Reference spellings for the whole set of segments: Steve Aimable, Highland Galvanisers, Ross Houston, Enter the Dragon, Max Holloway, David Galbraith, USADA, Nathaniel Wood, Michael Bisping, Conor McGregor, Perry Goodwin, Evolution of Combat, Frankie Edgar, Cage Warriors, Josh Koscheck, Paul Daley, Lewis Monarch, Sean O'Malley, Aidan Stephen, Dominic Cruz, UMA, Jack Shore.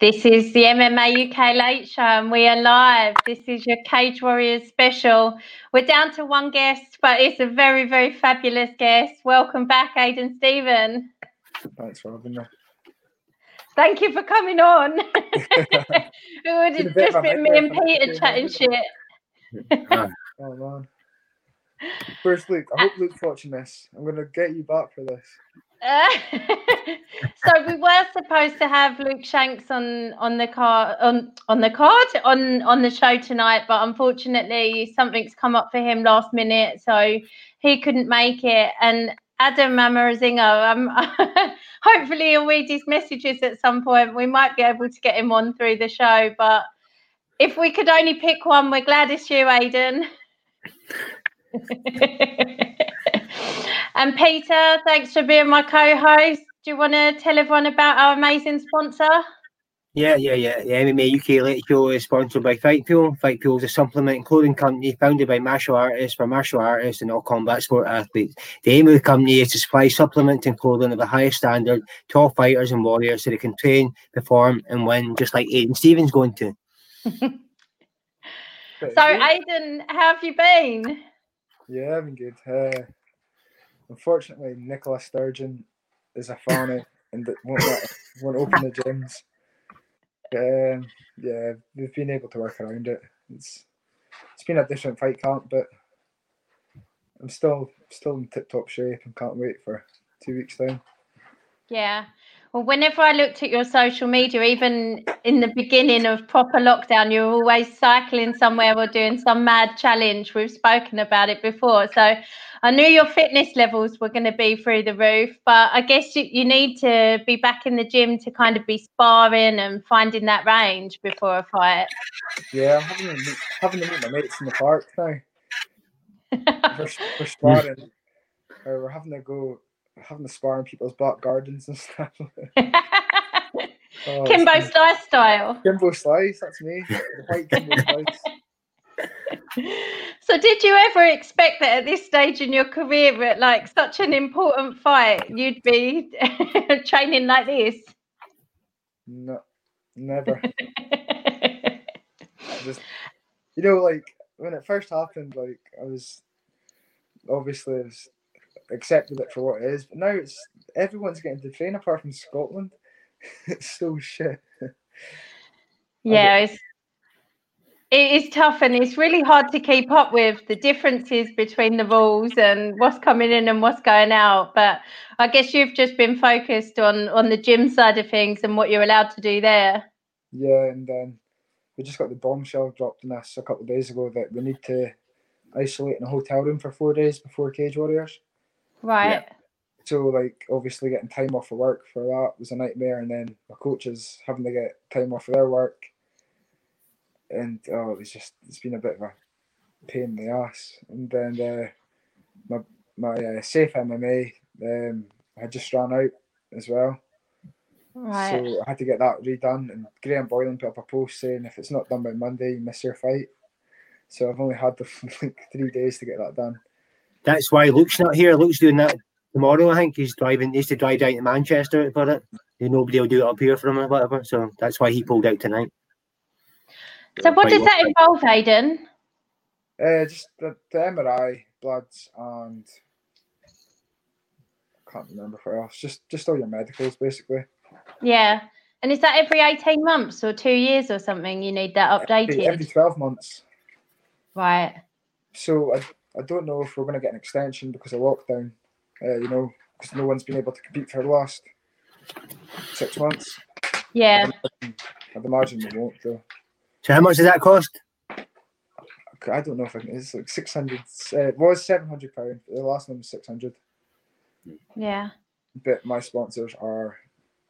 This is the MMA UK Late Show and we are live. This is your Cage Warriors special. We're down to one guest, but it's a very, very fabulous guest. Welcome back, Aidan Stephen. Thanks for having me. Thank you for coming on. It would have just been me and Peter chatting shit. Oh, man. Where's Luke? I hope Luke's watching this. I'm going to get you back for this. So we were supposed to have Luke Shanks on the show tonight, but unfortunately something's come up for him last minute, so he couldn't make it. And Adam Mamarazingo, hopefully he'll read his messages at some point. We might be able to get him on through the show, but if we could only pick one, we're glad it's you, Aidan. And Peter, thanks for being my co-host. Do you want to tell everyone about our amazing sponsor? Yeah. The MMA UK Late Show is sponsored by Fight Fuel. Fight Fuel is a supplement and clothing company founded by martial artists for martial artists and all combat sport athletes. The aim of the company is to supply supplements and clothing of the highest standard to all fighters and warriors so they can train, perform and win, just like Aidan Stephen's going to. So, Aidan, how have you been? Yeah, I've been good. Unfortunately, Nicola Sturgeon is a fanny and won't open the gyms. Yeah, we've been able to work around it. It's been a different fight camp, but I'm still in tip-top shape and can't wait for 2 weeks time. Yeah. Well, whenever I looked at your social media, even in the beginning of proper lockdown, you were always cycling somewhere or doing some mad challenge. We've spoken about it before. So I knew your fitness levels were going to be through the roof, but I guess you need to be back in the gym to kind of be sparring and finding that range before a fight. Yeah, I'm having to meet my mates in the park now. We're sparring. We're having to spar in people's back gardens and stuff. Oh, Kimbo Slice style. Kimbo Slice, that's me. The white Kimbo Slice. So did you ever expect that at this stage in your career, at like such an important fight, you'd be training like this? No, never. Just, you know, like when it first happened, like I was accepted it for what it is, but now it's everyone's getting to train apart from Scotland. It's so shit. Yeah, it is tough, and it's really hard to keep up with the differences between the rules and what's coming in and what's going out. But I guess you've just been focused on the gym side of things and what you're allowed to do there. Yeah, and we just got the bombshell dropped on us a couple of days ago that we need to isolate in a hotel room for 4 days before Cage Warriors. Right. Yeah. So, like, obviously getting time off of work for that was a nightmare. And then my coaches having to get time off of their work. And, it's been a bit of a pain in the ass. And then my Safe MMA, I just ran out as well. Right. So I had to get that redone. And Graham Boylan put up a post saying, if it's not done by Monday, you miss your fight. So I've only had like 3 days to get that done. That's why Luke's not here. Luke's doing that tomorrow, I think. He needs to drive down to Manchester for it. Nobody will do it up here for him or whatever. So that's why he pulled out tonight. So what does that involve, Aidan? Just the MRI, bloods, and I can't remember what else. Just all your medicals, basically. Yeah. And is that every 18 months or 2 years or something? You need that updated? Every 12 months. Right. So I don't know if we're going to get an extension because of lockdown, because no one's been able to compete for the last 6 months. Yeah. I'd imagine they won't, though. So how much does that cost? I don't know if I can. It's like 600. It was £700. The last one was 600. Yeah. But my sponsors are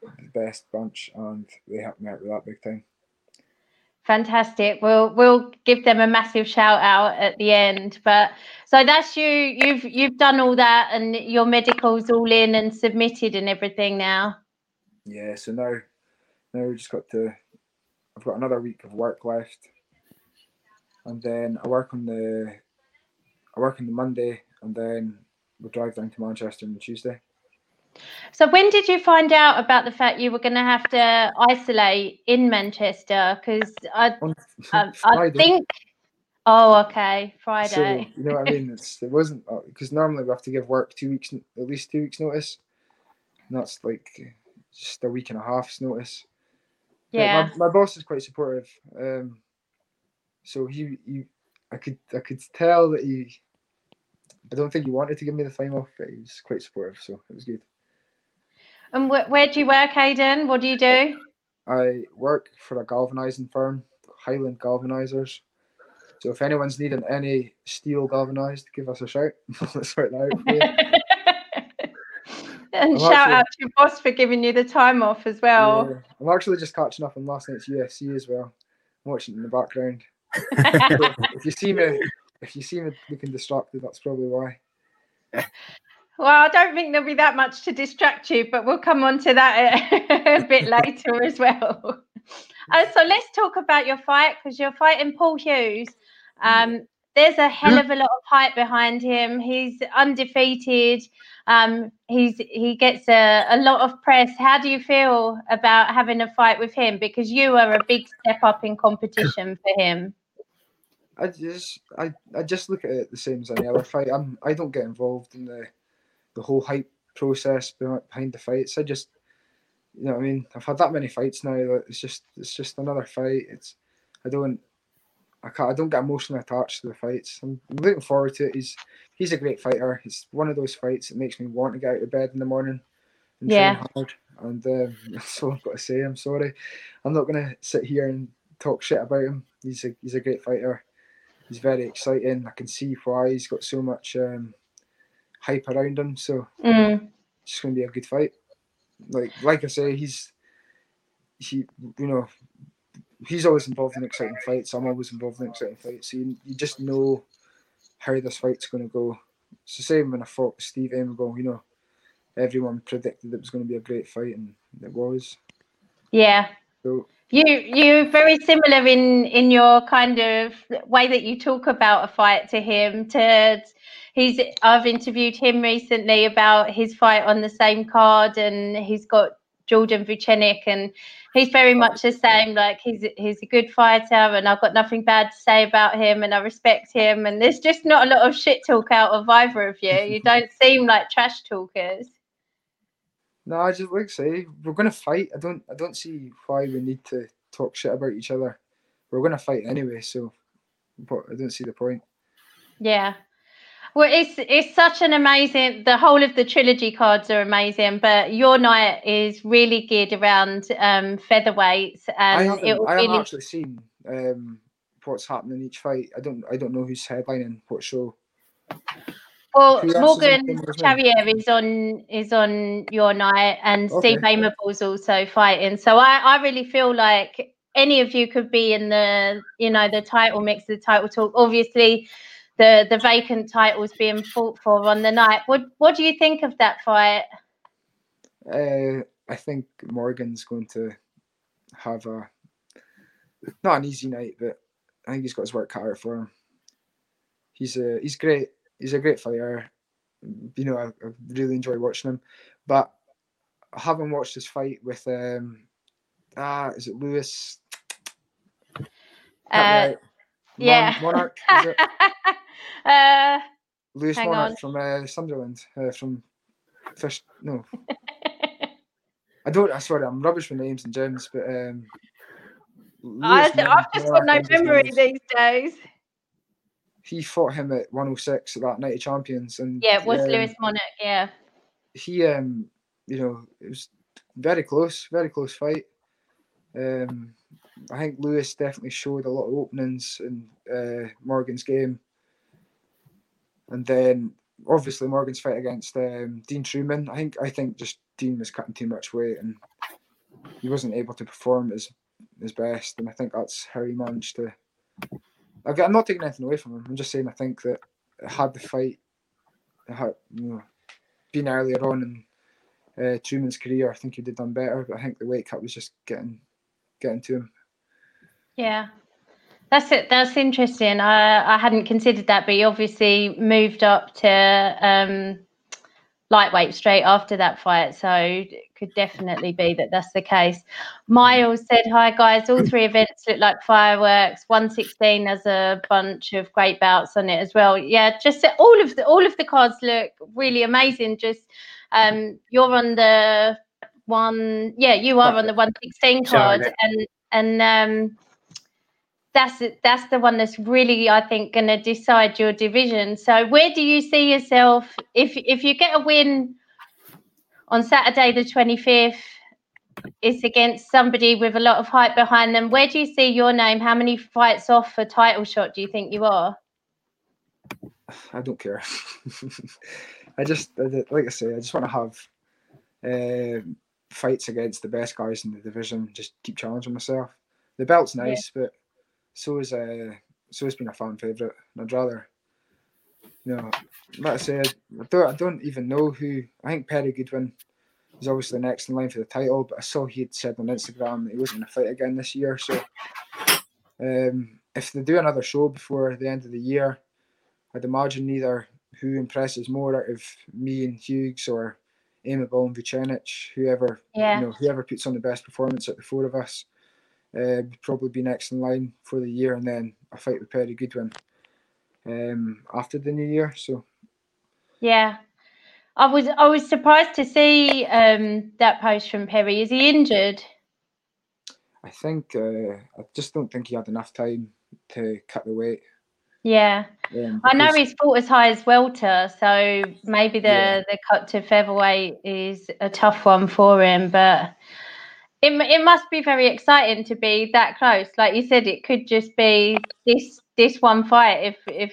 the best bunch, and they helped me out with that big time. Fantastic. We'll give them a massive shout out at the end. But so that's you. You've done all that, and your medical's all in and submitted and everything now. Yeah. So now we just got to. I've got another week of work left, and then I work on the Monday, and then we'll drive down to Manchester on the Tuesday. So when did you find out about the fact you were going to have to isolate in Manchester? Because I think... Oh, okay, Friday. So, you know what I mean? It wasn't... Because normally we have to give work 2 weeks, at least 2 weeks notice. And that's like just a week and a half's notice. Yeah. Like my boss is quite supportive. So he I could tell that he... I don't think he wanted to give me the time off, but he was quite supportive, so it was good. And where do you work, Aidan? What do you do? I work for a galvanising firm, Highland Galvanisers. So if anyone's needing any steel galvanised, give us a shout. Let's sort that out for you. And shout out to your boss for giving you the time off as well. Yeah, I'm actually just catching up on last night's UFC as well. I'm watching it in the background. If you see me looking distracted, that's probably why. Well, I don't think there'll be that much to distract you, but we'll come on to that a bit later as well. So let's talk about your fight, because you're fighting Paul Hughes. There's a hell of a lot of hype behind him. He's undefeated. He gets a lot of press. How do you feel about having a fight with him? Because you are a big step up in competition for him. I just look at it the same as any other fight. I don't get involved in the whole hype process behind the fights. I just, you know what I mean? I've had that many fights now that it's just another fight. I don't get emotionally attached to the fights. I'm looking forward to it. He's a great fighter. It's one of those fights that makes me want to get out of bed in the morning and train hard. And that's all I've got to say. I'm sorry. I'm not going to sit here and talk shit about him. He's a great fighter. He's very exciting. I can see why he's got so much hype around him. So it's just going to be a good fight. Like I say, he's always involved in exciting fights. I'm always involved in exciting fights. So you just know how this fight's going to go. It's the same when I fought Steve Aimable. You know, everyone predicted it was going to be a great fight, and it was. Yeah. So. You're very similar in your kind of way that you talk about a fight to him. I've interviewed him recently about his fight on the same card, and he's got Jordan Vucenic, and he's very much the same. Like he's a good fighter, and I've got nothing bad to say about him, and I respect him. And there's just not a lot of shit talk out of either of you. You don't seem like trash talkers. No, I just like say we're gonna fight. I don't see why we need to talk shit about each other. We're gonna fight anyway, so but I don't see the point. Yeah, well, it's such an amazing. The whole of the trilogy cards are amazing, but your night is really geared around featherweights. I haven't actually seen what's happening in each fight. I don't know who's headlining what show. Well, Morgan Charrière is on your night, and Steve Aimable's also fighting. So I really feel like any of you could be in the title mix, the title talk. Obviously, the vacant title's being fought for on the night. What do you think of that fight? I think Morgan's going to have not an easy night, but I think he's got his work cut out for him. He's great. He's a great fighter. You know, I really enjoy watching him. But I haven't watched his fight with is it Lewis? Monarch. Is it? Lewis Monarch on. From Sunderland, from Fish. No, I swear I'm rubbish with names and gyms, but I've just got no memory these days. He fought him at 106 at that Night of Champions, and it was Lewis Monarch. Yeah, he it was very close fight. I think Lewis definitely showed a lot of openings in Morgan's game, and then obviously Morgan's fight against Dean Truman. I think just Dean was cutting too much weight, and he wasn't able to perform his best, and I think that's how he managed to. I'm not taking anything away from him. I'm just saying I think that had the fight been earlier on in Truman's career, I think he'd have done better. But I think the weight cut was just getting to him. Yeah, that's it. That's interesting. I hadn't considered that, but he obviously moved up to lightweight straight after that fight, so it could definitely be that that's the case. Miles said, hi guys, all three events look like fireworks. 116 has a bunch of great bouts on it as well. Yeah, just all of the cards look really amazing. Just you're on the one, yeah, you are on the 116 card, sure, yeah. and that's the one that's really, I think, going to decide your division. So where do you see yourself if you get a win on Saturday the 25th? It's against somebody with a lot of hype behind them. Where do you see your name? How many fights off for title shot do you think you are? I don't care. I just want to have fights against the best guys in the division. Just keep challenging myself. The belt's nice, yeah. But So has been a fan favourite, and I'd rather, you know, like I said, I don't even know who. I think Perry Goodwin is obviously next in line for the title, but I saw he had said on Instagram that he wasn't going to fight again this year. So if they do another show before the end of the year, I'd imagine either who impresses more out of me and Hughes or Aimable and Vucenic, whoever, yeah. You know, whoever puts on the best performance out of the four of us. Probably be next in line for the year, and then a fight with Perry Goodwin after the new year. So, yeah, I was surprised to see that post from Perry. Is he injured? I think I just don't think he had enough time to cut the weight. Yeah, I know he's fought as high as welter, so maybe the cut to featherweight is a tough one for him, but. It must be very exciting to be that close. Like you said, it could just be this one fight if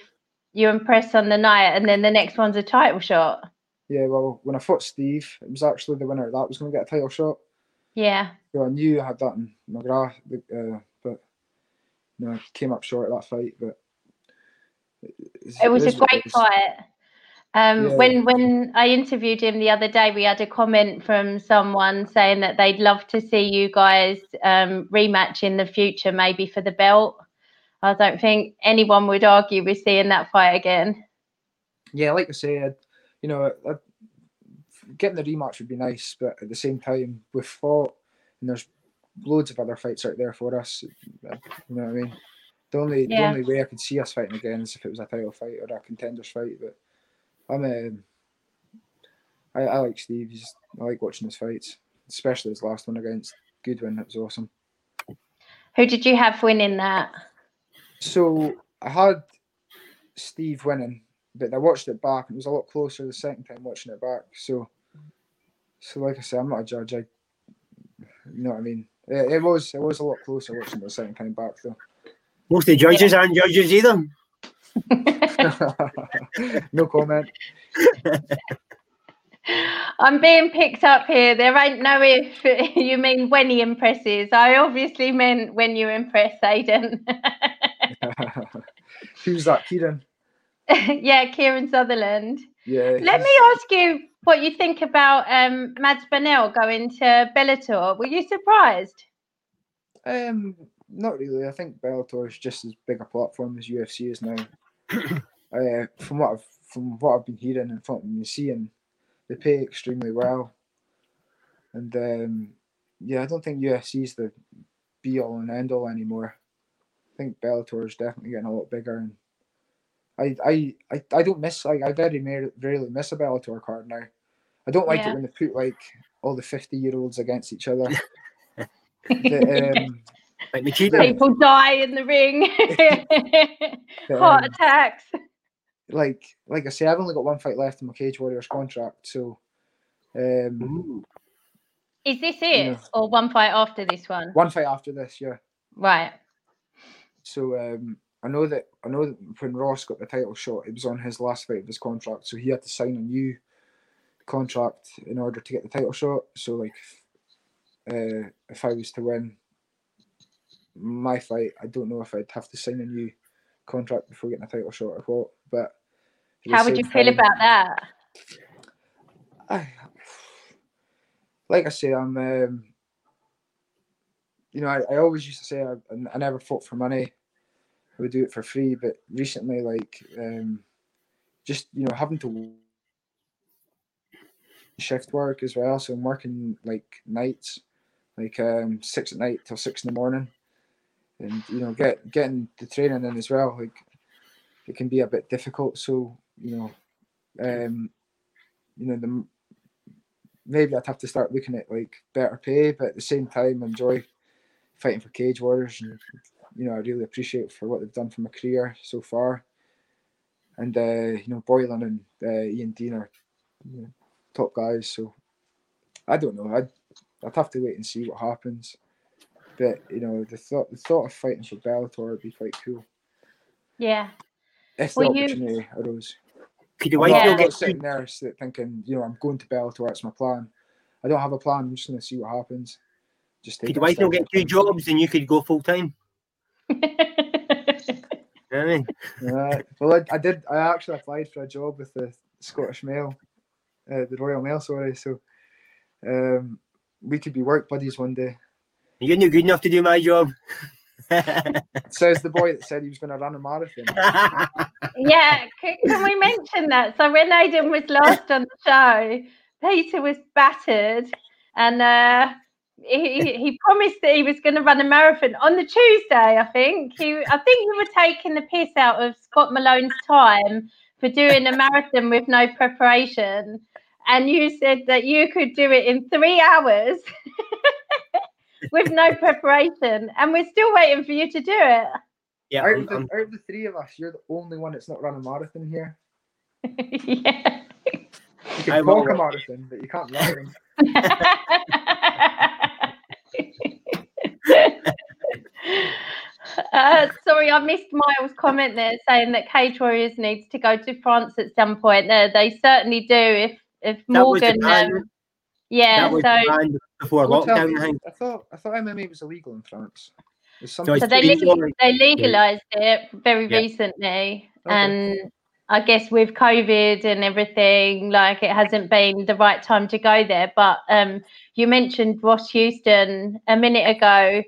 you impress on the night, and then the next one's a title shot. Yeah, well, when I fought Steve, it was actually the winner that was going to get a title shot. Yeah. So I knew I had that in McGrath, but you know, I came up short at that fight. But it was a great fight. Yeah. When I interviewed him the other day, we had a comment from someone saying that they'd love to see you guys rematch in the future, maybe for the belt. I don't think anyone would argue with seeing that fight again. Yeah, like I said, you know, getting the rematch would be nice, but at the same time, we've fought, and there's loads of other fights out there for us. You know what I mean? The only way I could see us fighting again is if it was a title fight or a contenders fight, but. I like Steve. I like watching his fights, especially his last one against Goodwin. That was awesome. Who did you have winning that? So I had Steve winning, but I watched it back, and it was a lot closer the second time watching it back. So like I said, I'm not a judge. You know what I mean? It was a lot closer watching it the second time back, though. Mostly judges aren't judges either. No comment. I'm being picked up here. There ain't no if you mean when he impresses. I obviously meant when you impress, Aidan. Who's that, Kieran? Yeah, Kieran Sutherland. Yeah. Let me ask you what you think about Mads Bennell going to Bellator. Were you surprised? Not really. I think Bellator is just as big a platform as UFC is now. From what I've been hearing and from seeing, they pay extremely well. And I don't think UFC is the be all and end all anymore. I think Bellator is definitely getting a lot bigger, and I don't miss, like, I very rarely miss a Bellator card now. I don't like it when they put like all the 50-year-olds against each other. Like people die in the ring. Heart attacks. Like I say, I've only got one fight left in my Cage Warriors contract, so is this it, you know, or one fight after this one? One fight after this, yeah. Right. So I know that when Ross got the title shot, it was on his last fight of his contract, so he had to sign a new contract in order to get the title shot. So like if I was to win my fight, I don't know if I'd have to sign a new contract before getting a title shot or what. But how would you feel about that? Like I say, I'm. You know, I always used to say I never fought for money. I would do it for free. But recently, like, just, you know, having to shift work as well, so I'm working like nights, like 6 at night till 6 in the morning, and you know, getting the training in as well, like it can be a bit difficult. So you know, maybe I'd have to start looking at like better pay, but at the same time, I enjoy fighting for Cage Warriors, and you know, I really appreciate for what they've done for my career so far. And you know, Boylan and Ian Dean are, you know, top guys, so I don't know. I'd have to wait and see what happens. But you know, the thought of fighting for Bellator would be quite cool. Yeah. If the opportunity arose. I'm not sitting there thinking, you know, I'm going to Bellator. That's my plan. I don't have a plan. I'm just going to see what happens. Just could your wife not get 2 jobs and you could go full time? Really? Well, I did. I actually applied for a job with the Scottish Mail, the Royal Mail. Sorry. So we could be work buddies one day. You're not good enough to do my job. Says the boy that said he was going to run a marathon. Yeah, can we mention that? So when Aidan was last on the show, Peter was battered, and he promised that he was going to run a marathon on the Tuesday. I think you were taking the piss out of Scott Malone's time for doing a marathon with no preparation, and you said that you could do it in 3 hours. With no preparation, and we're still waiting for you to do it. Yeah, out of the 3 of us, you're the only one that's not run a marathon here. Yeah, you can walk a marathon, but you can't run. Sorry, I missed Miles' comment there saying that Cage Warriors needs to go to France at some point. They certainly do. If Morgan, yeah, so. Before lockdown, I thought MMA was illegal in France. So they legalized it very recently, okay. And I guess with COVID and everything, like it hasn't been the right time to go there. But you mentioned Ross Houston a minute ago.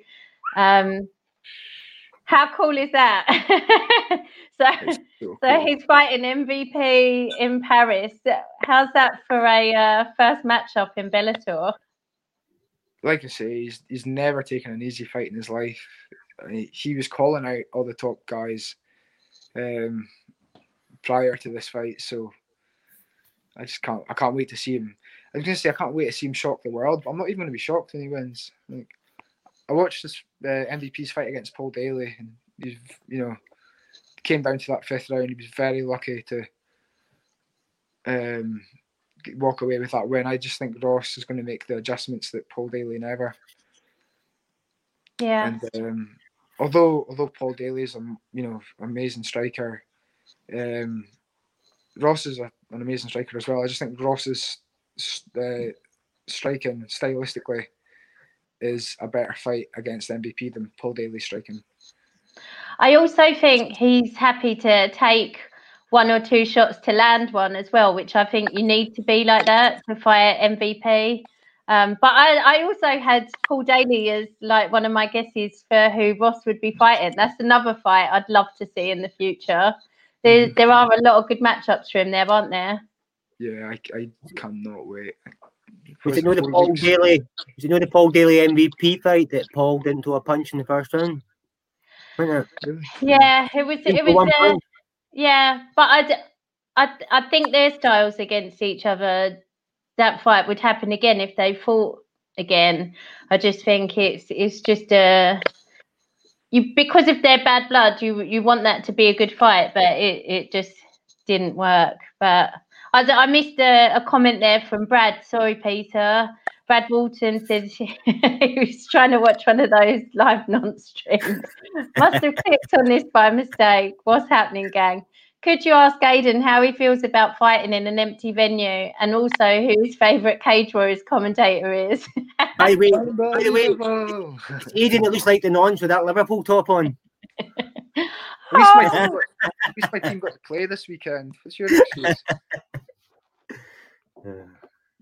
How cool is that? so he's fighting MVP in Paris. How's that for a first matchup in Bellator? Like I say, he's never taken an easy fight in his life. He was calling out all the top guys prior to this fight, so I can't wait to see him. I was going to say I can't wait to see him shock the world, but I'm not even going to be shocked when he wins. Like, I watched this MVP's fight against Paul Daley, and he, you know, came down to that 5th round. He was very lucky to walk away with that win. I just think Ross is going to make the adjustments that Paul Daley never. Yeah. And although Paul Daley is amazing striker, Ross is an amazing striker as well. I just think Ross's striking stylistically is a better fight against MVP than Paul Daley's striking. I also think he's happy to take 1 or 2 shots to land one as well, which I think you need to be like that to fight MVP. But I also had Paul Daley as like one of my guesses for who Ross would be fighting. That's another fight I'd love to see in the future. There are a lot of good matchups for him there, aren't there? Yeah, I cannot wait. Was it the Paul Daley MVP fight that Paul didn't do a punch in the 1st round? Yeah, it was. Yeah, but I think their styles against each other, that fight would happen again if they fought again. I just think it's just because of their bad blood, you want that to be a good fight, but it just didn't work. But I missed a comment there from Brad. Sorry, Peter. Brad Walton said he was trying to watch one of those live non-streams. Must have clicked on this by mistake. What's happening, gang? Could you ask Aidan how he feels about fighting in an empty venue, and also who his favourite Cage Warriors commentator is? By the way, Aidan, it looks like the nonce with that Liverpool top on. At least my team got to play this weekend. What's your excuse?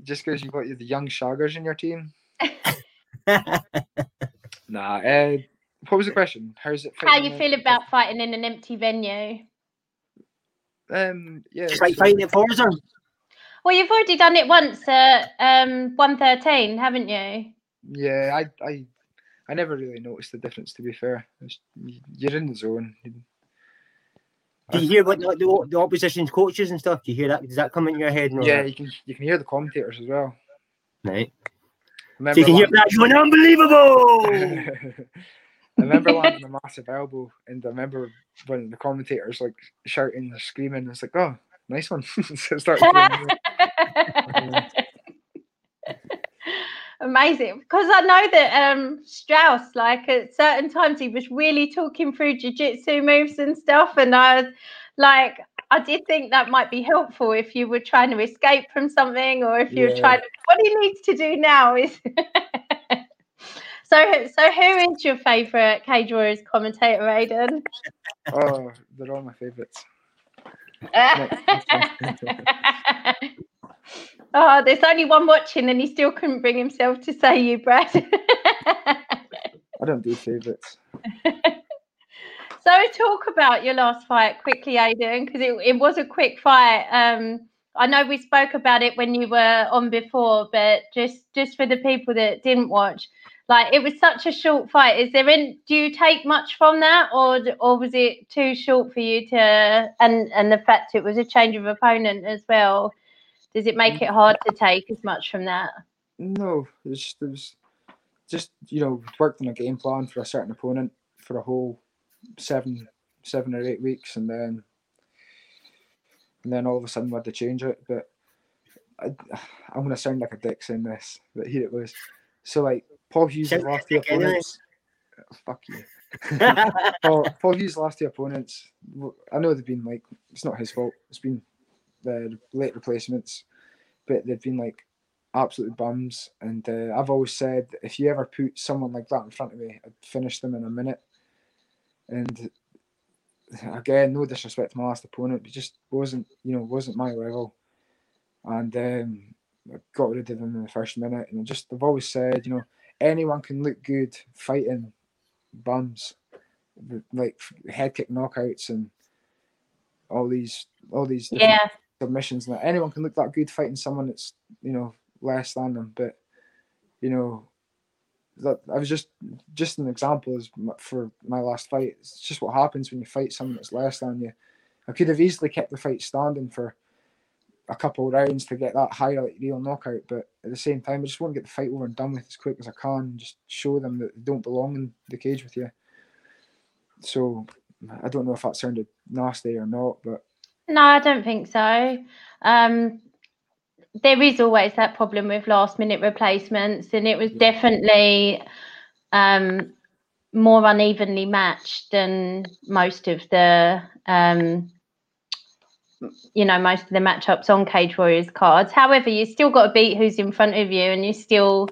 Just because you've got the young shaggers in your team. Nah. What was the question? How you feel about fighting in an empty venue? Yeah. It's like fighting at Forza. Well, you've already done it once at 113, haven't you? Yeah, I never really noticed the difference, to be fair. You're in the zone. Do you hear what the opposition coaches and stuff? Do you hear that? Does that come into your head? Yeah, you can hear the commentators as well. Right. So you can hear that going, unbelievable! I remember landing a massive elbow, and I remember when the commentators like shouting and screaming. It's like, oh, nice one. So it started going, amazing, because I know that Strauss, like at certain times, he was really talking through jiu-jitsu moves and stuff, and I did think that might be helpful if you were trying to escape from something, or if you're trying to, what he needs to do now is. So who is your favourite Cage Warriors commentator, Aidan? Oh, they're all my favourites. Oh, there's only one watching, and he still couldn't bring himself to say you, Brad. I don't do favourites. So talk about your last fight quickly, Aidan, because it was a quick fight. I know we spoke about it when you were on before, but just for the people that didn't watch, like, it was such a short fight. Do you take much from that, or was it too short for you to? And the fact it was a change of opponent as well, does it make it hard to take as much from that? No, it was just worked on a game plan for a certain opponent for a whole seven or eight weeks, and then all of a sudden we had to change it. But I'm gonna sound like a dick saying this, but here it was. So like Paul Hughes' last two opponents. Fuck you. Paul Hughes' last two opponents. I know they've been like, it's not his fault. It's been the late replacements, but they've been like absolute bums. And I've always said, if you ever put someone like that in front of me, I'd finish them in a minute. And again, no disrespect to my last opponent, but just wasn't my level. And I got rid of him in the first minute. And I've always said, anyone can look good fighting bums, like head kick knockouts and all these submissions. And that. Anyone can look that good fighting someone that's less than them. But that I was just an example is for my last fight. It's just what happens when you fight someone that's less than you. I could have easily kept the fight standing for a couple of rounds to get that highlight reel knockout, but at the same time, I just want to get the fight over and done with as quick as I can, and just show them that they don't belong in the cage with you. So I don't know if that sounded nasty or not, but no, I don't think so. There is always that problem with last-minute replacements, and it was definitely more unevenly matched than most of the, most of the matchups on Cage Warriors cards. However, you still got to beat who's in front of you, and you still,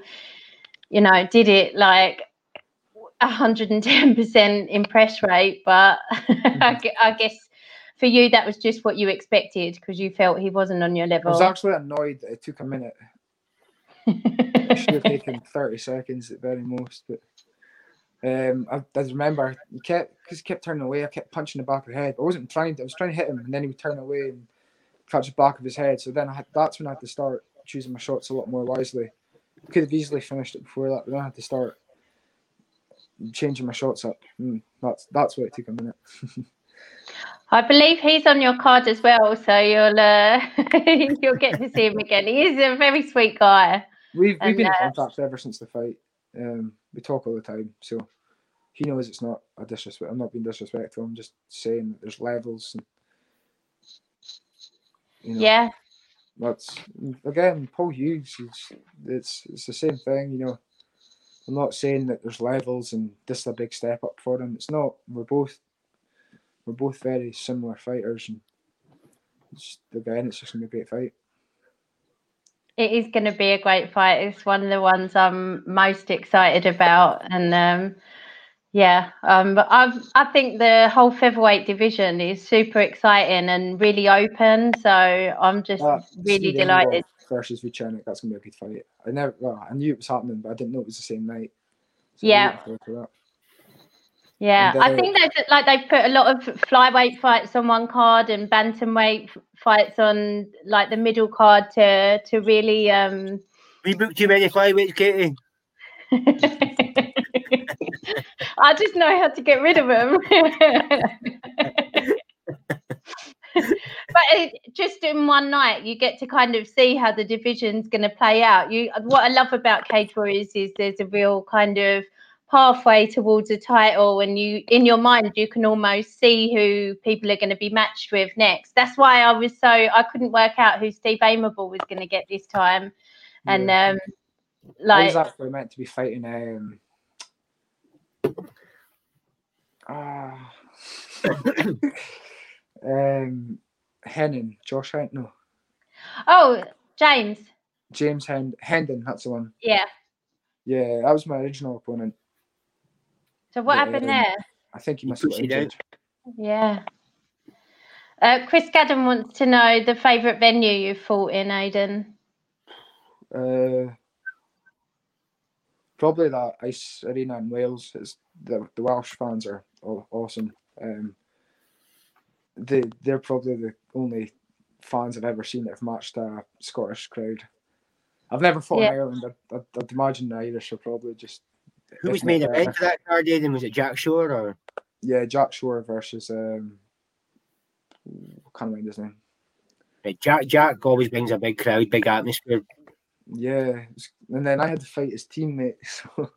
did it like 110% impress rate. But I guess for you, that was just what you expected because you felt he wasn't on your level. I was actually annoyed that it took a minute. It should have taken 30 seconds at very most. But I remember he kept turning away. I kept punching the back of the head. I was trying to hit him, and then he would turn away and catch the back of his head. So then that's when I had to start choosing my shots a lot more wisely. I could have easily finished it before that, but then I had to start changing my shots up. That's why it took a minute. I believe he's on your card as well, so you'll get to see him again. He is a very sweet guy. We've been in contact ever since the fight. We talk all the time, so he knows it's not a disrespect. I'm not being disrespectful. I'm just saying that there's levels. And, yeah. That's again, Paul Hughes. It's the same thing. I'm not saying that there's levels and this is a big step up for him. It's not. We're both very similar fighters, and it's just going to be a great fight. It is going to be a great fight. It's one of the ones I'm most excited about, and I think the whole featherweight division is super exciting and really open. So I'm just really delighted. Versus Vucenic, that's going to be a good fight. I knew it was happening, but I didn't know it was the same night. So yeah. Yeah, I think they've put a lot of flyweight fights on one card and bantamweight fights on like the middle card to really. We booked too many flyweights, Katie. I just know how to get rid of them. But just in one night, you get to kind of see how the division's going to play out. What I love about Cage Warriors is there's a real kind of pathway towards a title, and you, in your mind, you can almost see who people are going to be matched with next. That's why I couldn't work out who Steve Aimable was going to get this time, and yeah. Like he's actually meant to be fighting. Hennen, Josh Hennen. No. Oh, James Hendon. That's the one. Yeah. Yeah, that was my original opponent. So what happened there? I think he must have injured. Yeah. Chris Gadden wants to know the favourite venue you fought in, Aidan. Probably that ice arena in Wales. It's the Welsh fans are awesome. They're probably the only fans I've ever seen that have matched a Scottish crowd. I've never fought in Ireland. I'd imagine the Irish are probably just. Who was main event for that card, Aidan? Was it Jack Shore or? Yeah, Jack Shore versus I can't remember his name. Right, Jack always brings a big crowd, big atmosphere. Yeah, and then I had to fight his teammate. So.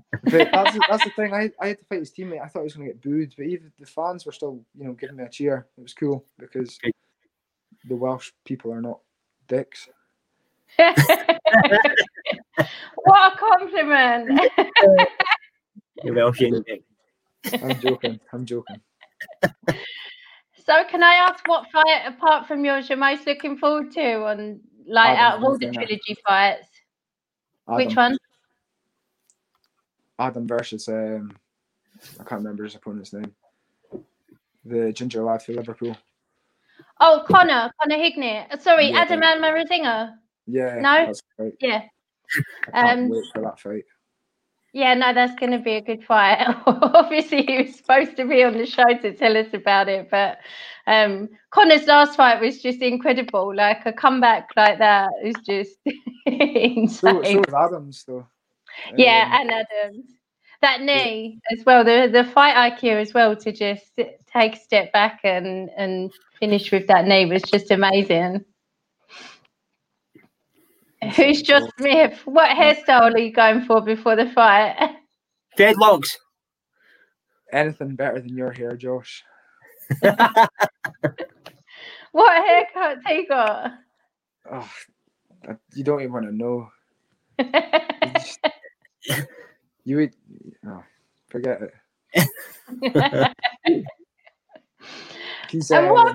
But that's the thing. I had to fight his teammate. I thought he was going to get booed, but even the fans were still, giving me a cheer. It was cool because the Welsh people are not dicks. What a compliment! You're Welsh. I'm joking. So, can I ask what fight, apart from yours, you're most looking forward to on out of all the trilogy fights? Adam. Which one? Adam versus I can't remember his opponent's name. The ginger lad for Liverpool. Oh, Connor Hignett. Sorry, yeah, Adam and Maradinho. Yeah. No. That's right. Yeah. I can't wait for that fight. Yeah, no, that's going to be a good fight. Obviously, he was supposed to be on the show to tell us about it, but Connor's last fight was just incredible. Like a comeback like that is just insane. So was Adams, though. Yeah, and Adams. That knee as well, the fight IQ as well, to just take a step back and finish with that knee was just amazing. Who's Josh Smith? What hairstyle are you going for before the fight? Dreadlocks. Anything better than your hair, Josh. What haircut have you got? Oh, you don't even want to know. You would forget it. He's only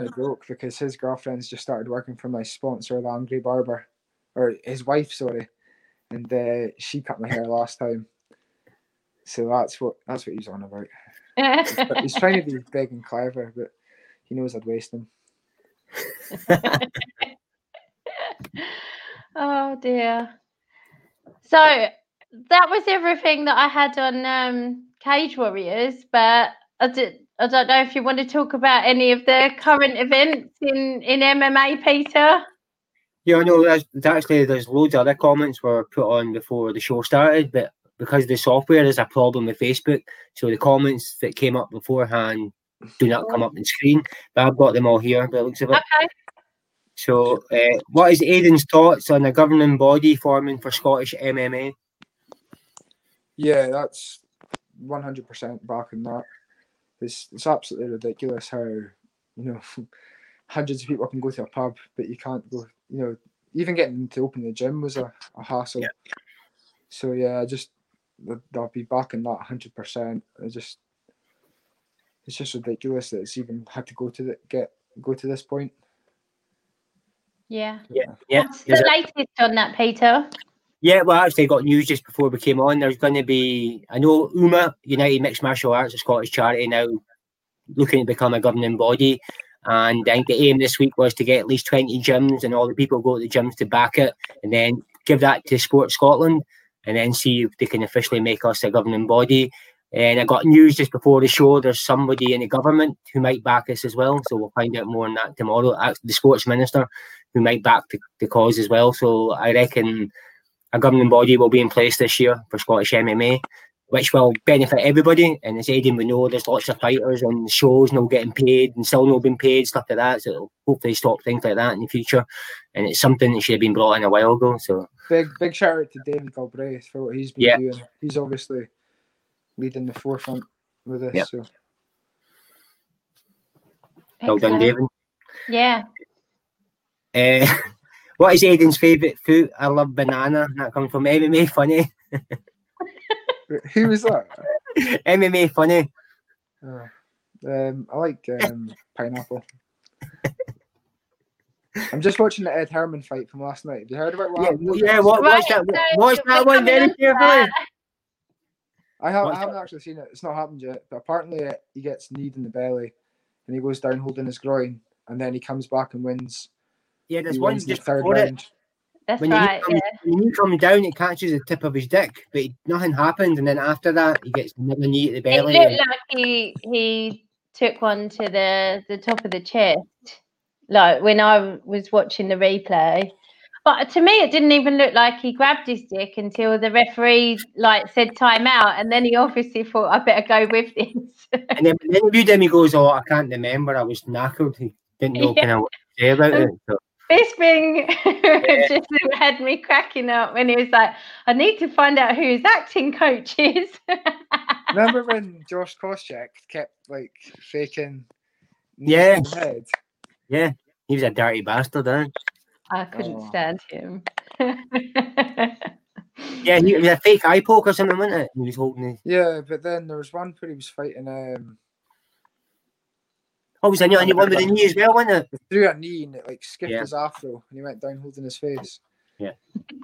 on a joke because his girlfriend's just started working for my sponsor, the Angry Barber, or his wife, sorry, and she cut my hair last time. So that's what he's on about. He's trying to be big and clever, but he knows I'd waste him. Oh dear. So that was everything that I had on Cage Warriors, but I don't know if you want to talk about any of the current events in MMA, Peter. Yeah, no, there's loads of other comments were put on before the show started, but because the software is a problem with Facebook, so the comments that came up beforehand do not come up on screen, but I've got them all here by the looks of it. Okay. So, what is Aidan's thoughts on a governing body forming for Scottish MMA? Yeah, that's 100% back in that. It's absolutely ridiculous how, hundreds of people can go to a pub, but you can't go, even getting to open the gym was a hassle. Yeah. So, yeah, I'll be back in that 100%. It's just ridiculous that it's even had to go to this point. Yeah. What's the latest on that, Peter? Yeah, well, I actually got news just before we came on. There's going to be, I know UMA, United Mixed Martial Arts, a Scottish charity now, looking to become a governing body. And I think the aim this week was to get at least 20 gyms and all the people go to the gyms to back it and then give that to Sport Scotland and then see if they can officially make us a governing body. And I got news just before the show, there's somebody in the government who might back us as well. So we'll find out more on that tomorrow. The sports minister who might back the cause as well. So I reckon a governing body will be in place this year for Scottish MMA, which will benefit everybody. And as Aidan, we know there's lots of fighters on shows not getting paid and still not being paid, stuff like that. So it'll hopefully stop things like that in the future. And it's something that should have been brought in a while ago. So big shout out to David Galbraith for what he's been doing. He's obviously leading the forefront with this. Yep. So. Well done, David. Yeah. What is Aidan's favourite food? I love banana. That comes from MMA Funny. Who was that? MMA Funny. Oh, I like pineapple. I'm just watching the Ed Herman fight from last night. Have you heard about that? Watch that one very carefully. I haven't actually seen it. It's not happened yet. But apparently he gets kneed in the belly and he goes down holding his groin and then he comes back and wins. Yeah, there's one just third round. That's when right, when he comes down, it catches the tip of his dick, but nothing happens. And then after that, he gets another knee at the belly. It looked like he took one to the top of the chest, like when I was watching the replay. But to me, it didn't even look like he grabbed his dick until the referee like said time out, and then he obviously thought, I better go with this. And then when he viewed him, he goes, oh, I can't remember. I was knackered. He didn't know kind of what to say about it. So. This thing just had me cracking up when he was like, I need to find out who his acting coach is. Remember when Josh Koscheck kept like faking? Yeah. Head? Yeah. He was a dirty bastard, huh? I couldn't stand him. Yeah, he was a fake eye poke or something, wasn't it? He was holding it. Yeah, but then there was one where he was fighting. Oh, was there any one with a knee as well, wasn't it? He threw a knee and it like skipped his afro and he went down holding his face. Yeah.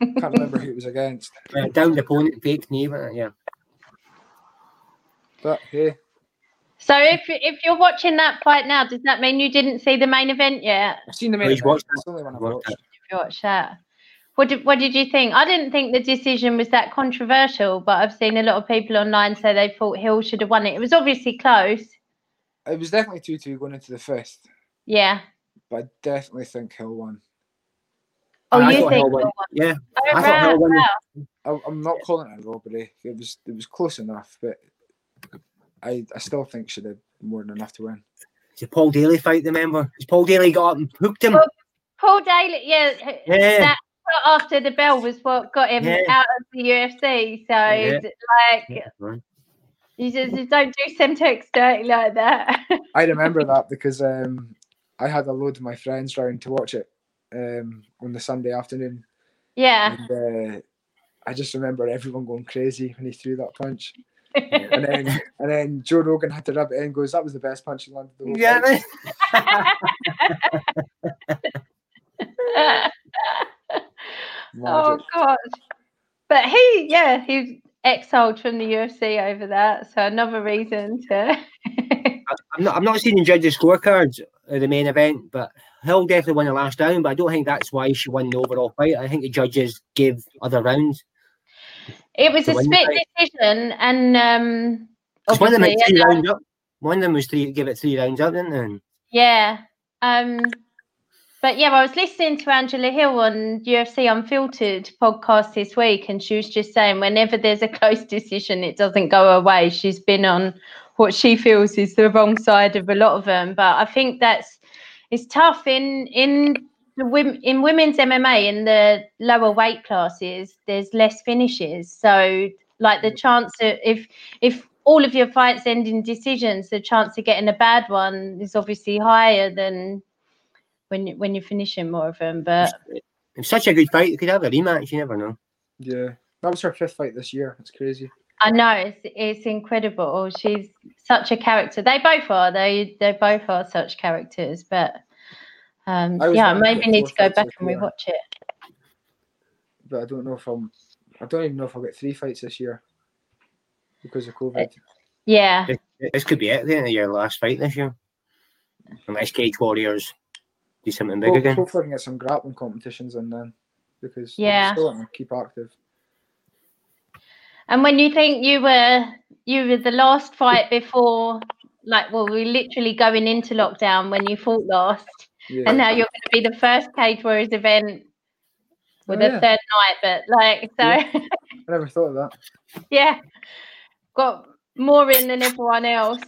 Can't remember who it was against. Down the opponent, fake knee, wasn't it? Yeah. But hey. So if you're watching that fight now, does that mean you didn't see the main event yet? I've seen the main event. That's the only one I've watched. You watched that. What did you think? I didn't think the decision was that controversial, but I've seen a lot of people online say they thought Hill should have won it. It was obviously close. It was definitely 2-2 going into the fifth. Yeah. But I definitely think Hill won. Oh, you think Hill won? Yeah. I thought Hill won. I'm not calling it a robbery. It was close enough, but... I still think she did more than enough to win. It's a Paul Daley fight, remember? Because Paul Daley got up and hooked him. Paul Daley, yeah. That after the bell was what got him out of the UFC. So, you just don't do Semtex dirty like that. I remember that because I had a load of my friends round to watch it on the Sunday afternoon. Yeah. And, I just remember everyone going crazy when he threw that punch. and then Joe Rogan had to rub it in and goes, that was the best punch in London. Oh God. But he's exiled from the UFC over that, so another reason to I'm not seeing judges' scorecards of the main event, but Hill definitely won the last round, but I don't think that's why she won the overall fight. I think the judges gave other rounds. It was a split decision, and one of them was three rounds up. One of them was three rounds up, didn't they? Yeah. But yeah, I was listening to Angela Hill on UFC Unfiltered podcast this week, and she was just saying whenever there's a close decision, it doesn't go away. She's been on what she feels is the wrong side of a lot of them, but I think it's tough in women's MMA, in the lower weight classes, there's less finishes. So, like, the chance of if all of your fights end in decisions, the chance of getting a bad one is obviously higher than when you're finishing more of them. But it's such a good fight. You could have a rematch. You never know. Yeah, that was her fifth fight this year. It's crazy. I know, it's incredible. She's such a character. They both are. They both are such characters, but. I maybe need to go back and rewatch it. But I don't know if I don't even know if I'll get three fights this year because of COVID. Yeah. This could be it, then, your last fight this year. Unless Cage Warriors do something big again. Hopefully I can get some grappling competitions in then because I'm still going to keep active. And when you think you were you were the last fight before, like, well, we're literally going into lockdown when you fought last. Yeah. And now you're going to be the first Cage Warriors event with the third night, but like, so. Yeah. I never thought of that. Yeah. Got more in than everyone else.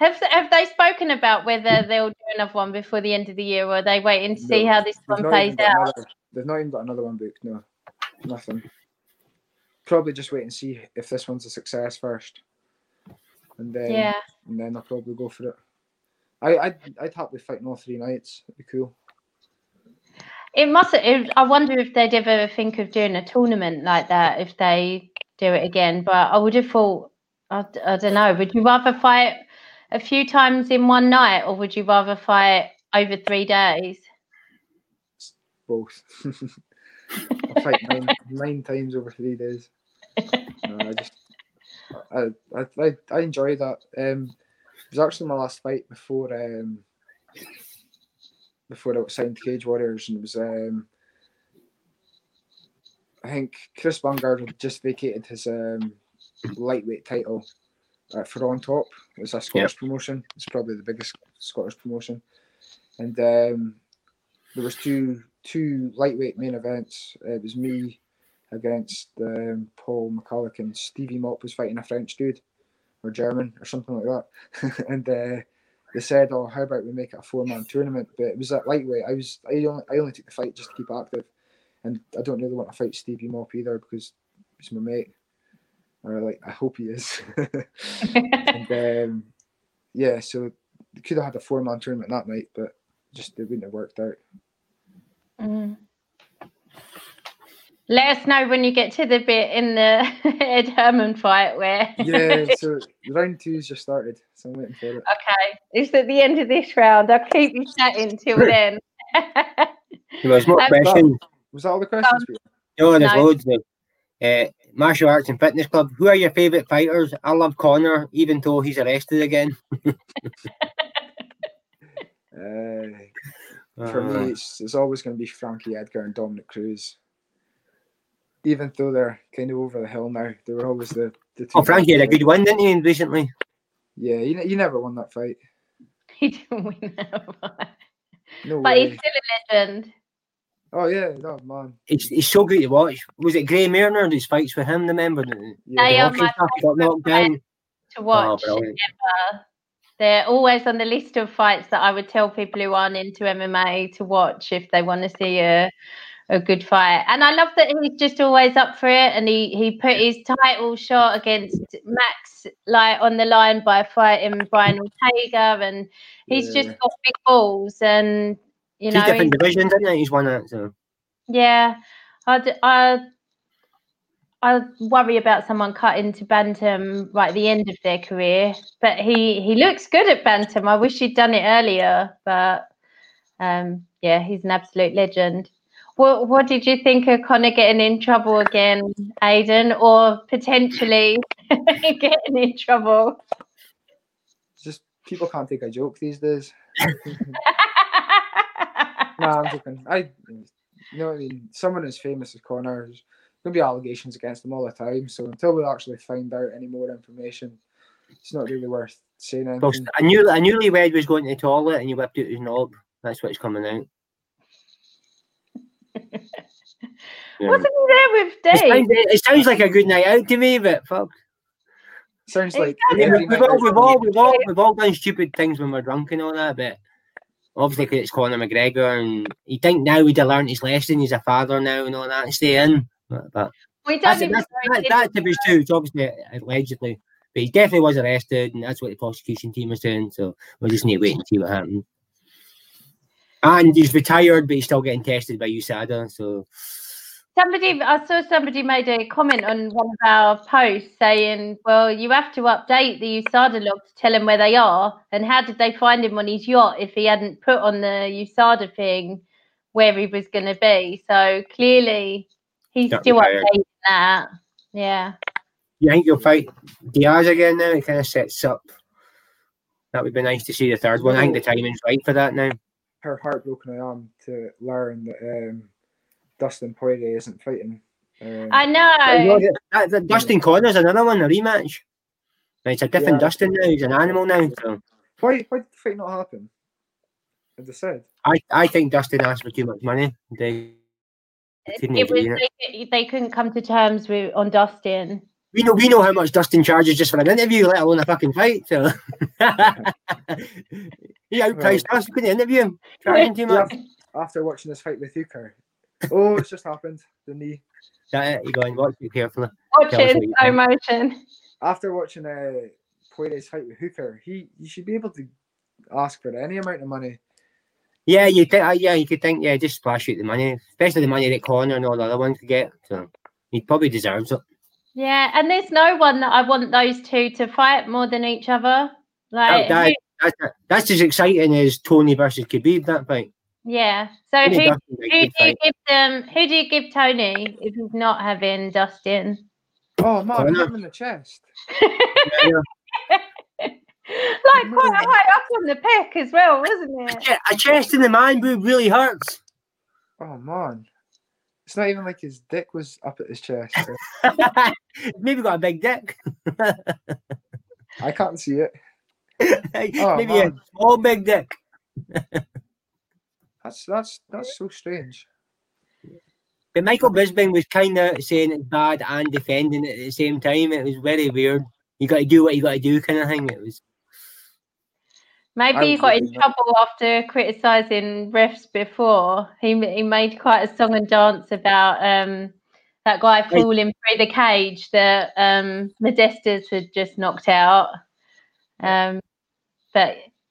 Have they spoken about whether they'll do another one before the end of the year, or are they waiting to see how this one plays out? They've not even got another one booked, no. Nothing. Probably just wait and see if this one's a success first. And then I'll probably go for it. I'd happily fight in all three nights. It'd be cool. I wonder if they'd ever think of doing a tournament like that if they do it again. But I would have thought, I don't know, would you rather fight a few times in one night, or would you rather fight over 3 days? Both. I fight nine times over 3 days. I enjoy that. It was actually my last fight before I was signed to Cage Warriors, and it was I think Chris Bungard had just vacated his lightweight title for On Top. It was a Scottish promotion. It's probably the biggest Scottish promotion, and there was two lightweight main events. It was me against Paul McCulloch, and Stevie Mop was fighting a French dude or German or something like that. And they said, "Oh, how about we make it a 4-man tournament?" But it was at lightweight. I only took the fight just to keep active, and I don't really want to fight Stevie Mop either because he's my mate. Or like, I hope he is. And so they could have had a 4-man tournament that night, but just it wouldn't have worked out. Mm. Let us know when you get to the bit in the Ed Herman fight where... so round 2's just started, so I'm waiting for it. Okay, it's at the end of this round. I'll keep you chatting till then. There's more questions. Was that all the questions? No, there's loads of them. Martial Arts and Fitness Club, who are your favourite fighters? I love Connor, even though he's arrested again. For me, it's always going to be Frankie Edgar and Dominic Cruz. Even though they're kind of over the hill now, they were always the two. Oh, Frankie had a good win, didn't he, recently? Yeah, he never won that fight. He didn't win that fight. No but way. He's still a legend. Oh, yeah, no, man. He's so great to watch. Was it Gray Myrner and his fights with him, remember? Yeah. They are my favourite to watch. Oh, ever. They're always on the list of fights that I would tell people who aren't into MMA to watch if they want to see a good fight. And I love that he's just always up for it, and he put his title shot against Max like on the line by fighting Brian Ortega, and he's just got big balls, and you know, different divisions, isn't it? He's won that, so yeah. I worry about someone cutting to bantam right at the end of their career, but he looks good at bantam. I wish he'd done it earlier, but he's an absolute legend. What did you think of Connor getting in trouble again, Aidan, or potentially getting in trouble? Just people can't take a joke these days. Nah, I'm joking. You know what I mean? Someone as famous as Connor, there's going to be allegations against them all the time. So until we actually find out any more information, it's not really worth saying anything. Well, I knew Leewed was going to the toilet and you whipped out his knob. That's what's coming out. Wasn't he there with Dave? It sounds like a good night out to me, but fuck. Sounds like we've all done stupid things when we're drunk and all that, but obviously because it's Conor McGregor, and you think now he'd have learned his lesson. He's a father now and all that, and stay in. But that's to be true. It's obviously allegedly, but he definitely was arrested, and that's what the prosecution team was doing. So we just need to wait and see what happens. And he's retired, but he's still getting tested by USADA. So I saw somebody made a comment on one of our posts saying, "Well, you have to update the USADA log to tell them where they are." And how did they find him on his yacht if he hadn't put on the USADA thing where he was going to be? So clearly, he's still updating that. Yeah. You think you'll fight Diaz again now? It kind of sets up. That would be nice to see the third one. I think the timing's right for that now. Her heartbroken I am to learn that Dustin Poirier isn't fighting. I know. Dustin Connor's another one, a rematch. Now it's a different Dustin now. He's an animal now. So. Why did the fight not happen? As I said, I think Dustin asked for too much money. They couldn't come to terms with on Dustin. We know how much Dustin charges just for an interview, let alone a fucking fight. So he outpriced us. We couldn't interview him. Charging too much. After watching this fight with you, Kerr. Oh, it's just happened. The knee. That it. You go and watch it carefully. Watch it in slow motion. After watching Poirier's fight with Hooker, you should be able to ask for any amount of money. Yeah, you could think, just splash out the money, especially the money that Connor and all the other ones could get. So he probably deserves it. Yeah, and there's no one that I want those two to fight more than each other. Like that's as exciting as Tony versus Khabib, that fight. Yeah. So who do you give Tony if he's not having Dustin? Oh, Mark, I'm in the chest. Like quite high up on the pick as well, wasn't it? A chest in the mind boob really hurts. Oh, man. It's not even like his dick was up at his chest. So. Maybe got a big dick. I can't see it. Oh, maybe man. A small big dick. That's so strange. But Michael Bisping was kind of saying it's bad and defending it at the same time. It was very weird. You got to do what you got to do, kind of thing. It was. Maybe he got in trouble after criticising refs before. He made quite a song and dance about that guy falling through the cage that Modestas had just knocked out. But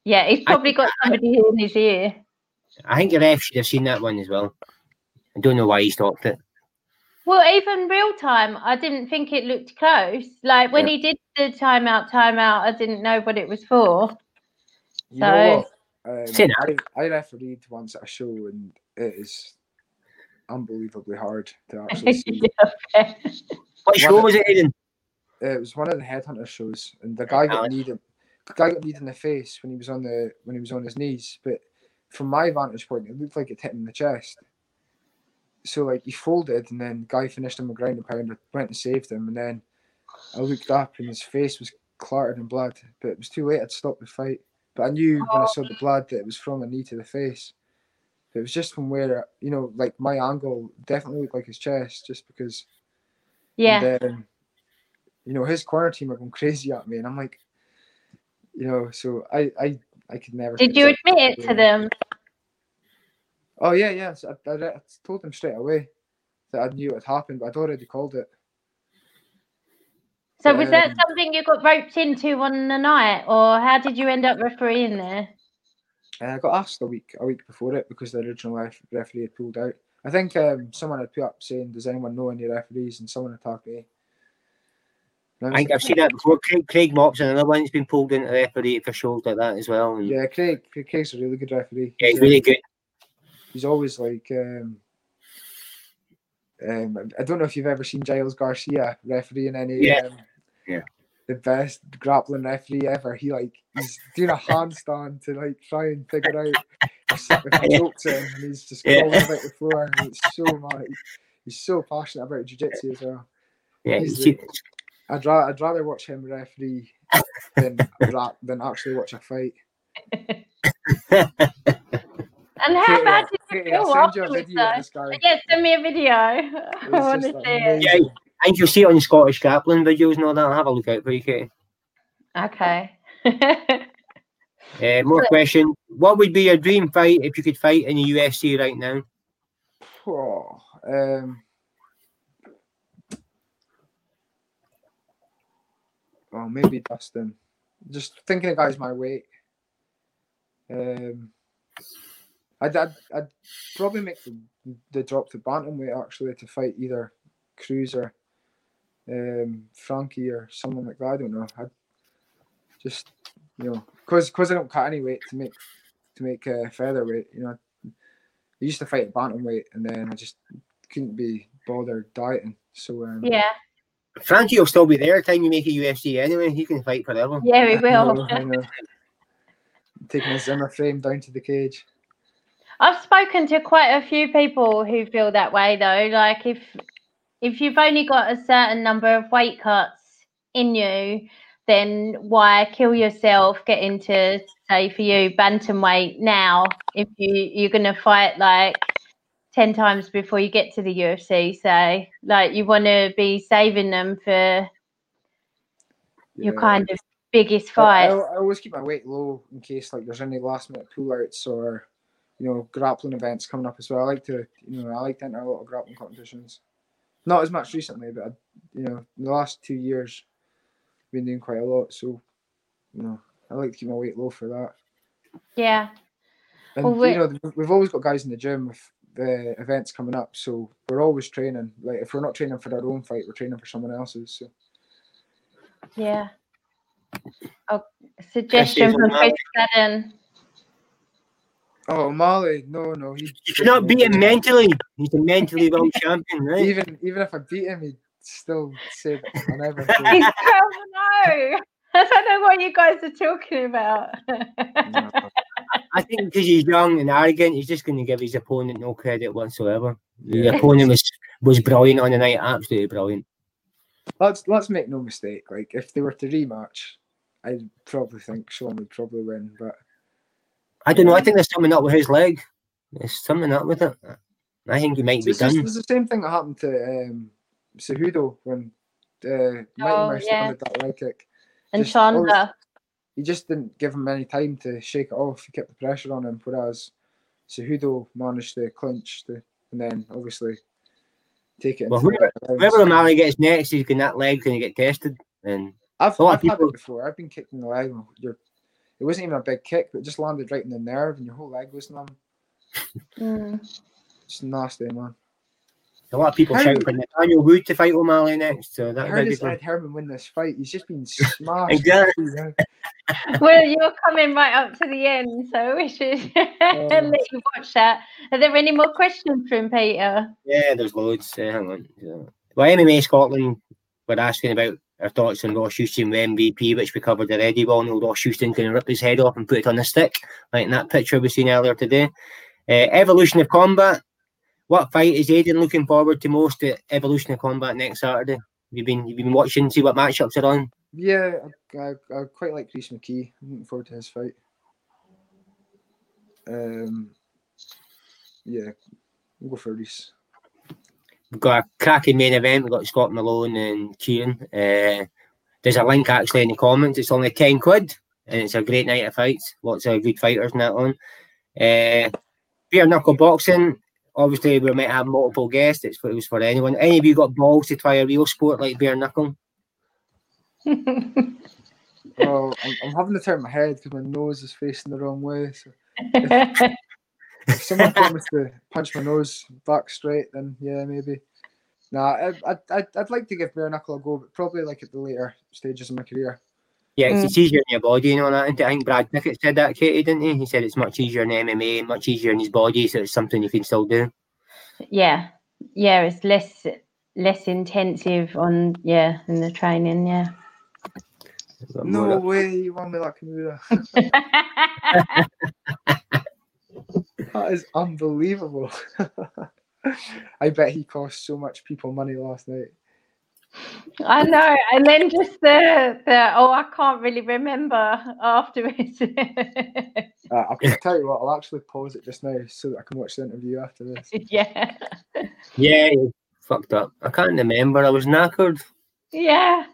yeah, he's probably got somebody in his ear. I think the ref should have seen that one as well. I don't know why he stopped it. Well, even real time, I didn't think it looked close. Like when he did the timeout, I didn't know what it was for. You know what? I refereed once at a show, and it is unbelievably hard to actually see. Okay. What show was it, Aidan? It was one of the Headhunter shows, and the guy got kneed. The guy got kneed in the face when he was on his knees. But from my vantage point, it looked like it hit him in the chest. So like he folded, and then the guy finished him a ground and pound. Went and saved him, and then I looked up, and his face was clattered in blood. But it was too late. I'd stopped the fight. But I knew when I saw the blood that it was from a knee to the face. It was just from where, you know, like my angle definitely looked like his chest just because. Yeah. And then, you know, his corner team are going crazy at me. And I'm like, you know, so I could never. Did you admit it to them? Oh, yeah, yeah. So I told them straight away that I knew it had happened, but I'd already called it. So was that something you got roped into on the night, or how did you end up refereeing there? I got asked a week before it because the original referee had pulled out. I think someone had put up saying, "Does anyone know any referees?" and someone attacked me. I think I've seen that before. Craig Mopson, another one, has been pulled into referee for shows like that as well. And yeah, Craig's a really good referee. Yeah, he's really good. He's always like. I don't know if you've ever seen Giles Garcia refereeing any. Yeah. The best grappling referee ever. He's doing a handstand to like try and figure out jokes in, and he's just crawling about the floor. And it's so mad. He's so passionate about jiu-jitsu as well. Yeah, like, I'd rather watch him referee than actually watch a fight. And how bad did you feel afterwards? Yeah, send me a video. I want to see it. Yeah, I think you'll see it on Scottish grappling videos and all that. I'll have a look out for you, Katie. Okay. More question. What would be your dream fight if you could fight in the UFC right now? Oh, maybe Dustin. Just thinking of guys my weight. I'd probably make the drop to bantamweight actually to fight either Cruz or Frankie or someone like that. I don't know. I'd just, you know, because I don't cut any weight to make featherweight. You know, I used to fight at bantamweight and then I just couldn't be bothered dieting. So yeah, Frankie will still be there time you make a UFC anyway. He can fight forever. Yeah, he will. I know. Taking a Zimmer frame down to the cage. I've spoken to quite a few people who feel that way, though. Like, if you've only got a certain number of weight cuts in you, then why kill yourself, get into, say, for you, bantamweight now if you're going to fight, like, 10 times before you get to the UFC. So, like, you want to be saving them for your kind of biggest fight. I always keep my weight low in case, like, there's any last-minute pullouts or, you know, grappling events coming up as well. I like to, you know, I like to enter a lot of grappling competitions. Not as much recently, but, you know, in the last 2 years, I've been doing quite a lot. So, you know, I like to keep my weight low for that. Yeah. And, well, you know, we've always got guys in the gym with the events coming up, so we're always training. Like, if we're not training for our own fight, we're training for someone else's. So. Yeah. A suggestion from Chris Madden. Oh, O'Malley, no. You cannot beat him mentally. He's a mentally world champion, right? Even if I beat him, he'd still say that I never did. No. I don't know what you guys are talking about. No. I think because he's young and arrogant, he's just going to give his opponent no credit whatsoever. Yeah. The opponent was brilliant on the night, absolutely brilliant. Let's make no mistake. Like, if they were to rematch, I'd probably think Sean would probably win, but... I don't know. I think there's something up with his leg. There's something up with it. I think he might be done. It's the same thing that happened to Cejudo when Mighty Mouse landed that leg kick. And Chandra. He just didn't give him any time to shake it off. He kept the pressure on him, whereas Cejudo managed to clinch and then obviously take it. Well, whoever O'Malley gets next, he's going that leg going to get tested. And I've had it before. I've been kicked in the leg. It wasn't even a big kick, but it just landed right in the nerve and your whole leg was numb. Mm. It's nasty, man. A lot of people shout for Nathaniel Wood to fight O'Malley next. So that would be good. Ed Herman win this fight. He's just been smashed. Exactly. Well, you're coming right up to the end, so we should let you watch that. Are there any more questions from Peter? Yeah, there's loads. Hang on. Yeah. Well, MMA Scotland were asking about our thoughts on Ross Houston with MVP, which we covered already. We all know Ross Houston can rip his head off and put it on a stick, like in that picture we seen earlier today. Evolution of Combat. What fight is Aidan looking forward to most at Evolution of Combat next Saturday? You've been watching, see what matchups are on? Yeah, I quite like Reece McKee. I'm looking forward to his fight. Yeah, we'll go for Reece. We've got a cracking main event. We've got Scott Malone and Kieran. There's a link actually in the comments. It's only £10, and it's a great night of fights. Lots of good fighters and that on. Bare knuckle boxing. Obviously, we might have multiple guests. It was for anyone. Any of you got balls to try a real sport like bare knuckle? Well, I'm having to turn my head because my nose is facing the wrong way. So if someone promised to punch my nose back straight, then yeah, maybe. Nah, I'd like to give bare knuckle a go, but probably like at the later stages of my career. Yeah, it's easier in your body, you know that. I think Brad Pickett said that, Katie, didn't he? He said it's much easier in MMA, much easier in his body, so it's something you can still do. Yeah, yeah, it's less intensive on in the training. Yeah. No way, you won me like that. That is unbelievable. I bet he cost so much people money last night. I know, and then just the I can't really remember afterwards. I can tell you what, I'll actually pause it just now so that I can watch the interview after this. Yeah, fucked up. I can't remember. I was knackered. Yeah.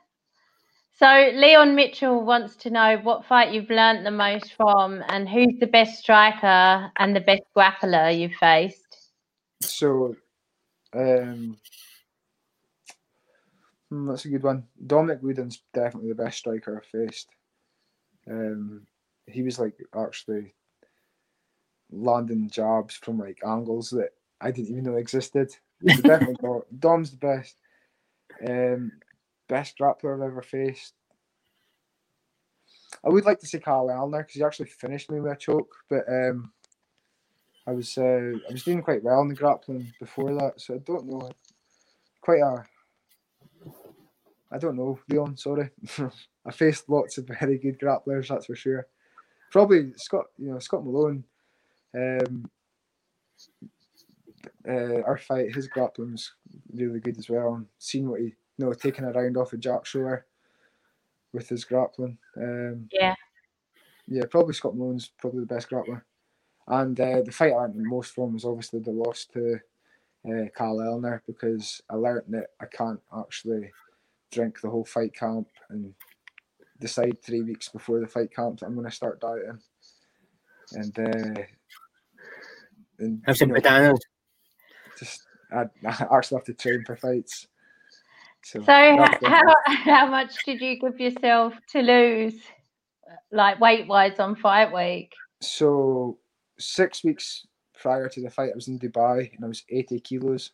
So Leon Mitchell wants to know what fight you've learnt the most from, and who's the best striker and the best grappler you've faced. So, that's a good one. Dominic Wooden's definitely the best striker I faced. He was like actually landing jabs from like angles that I didn't even know existed. Definitely Dom's the best. Best grappler I've ever faced. I would like to say Karl Elner because he actually finished me with a choke, but I was doing quite well in the grappling before that, so I don't know. I don't know, Leon, sorry. I faced lots of very good grapplers, that's for sure. Probably Scott Malone. Our fight, his grappling was really good as well. And taking a round off of Jack Shore with his grappling. Yeah, probably Scott Malone's probably the best grappler. And the fight I learned the most from was obviously the loss to Karl Elner, because I learned that I can't actually drink the whole fight camp and decide 3 weeks before the fight camp that I'm going to start dieting. And have some bananas. I actually have to train for fights. So how much did you give yourself to lose, like weight-wise, on fight week? So 6 weeks prior to the fight, I was in Dubai and I was 80 kilos.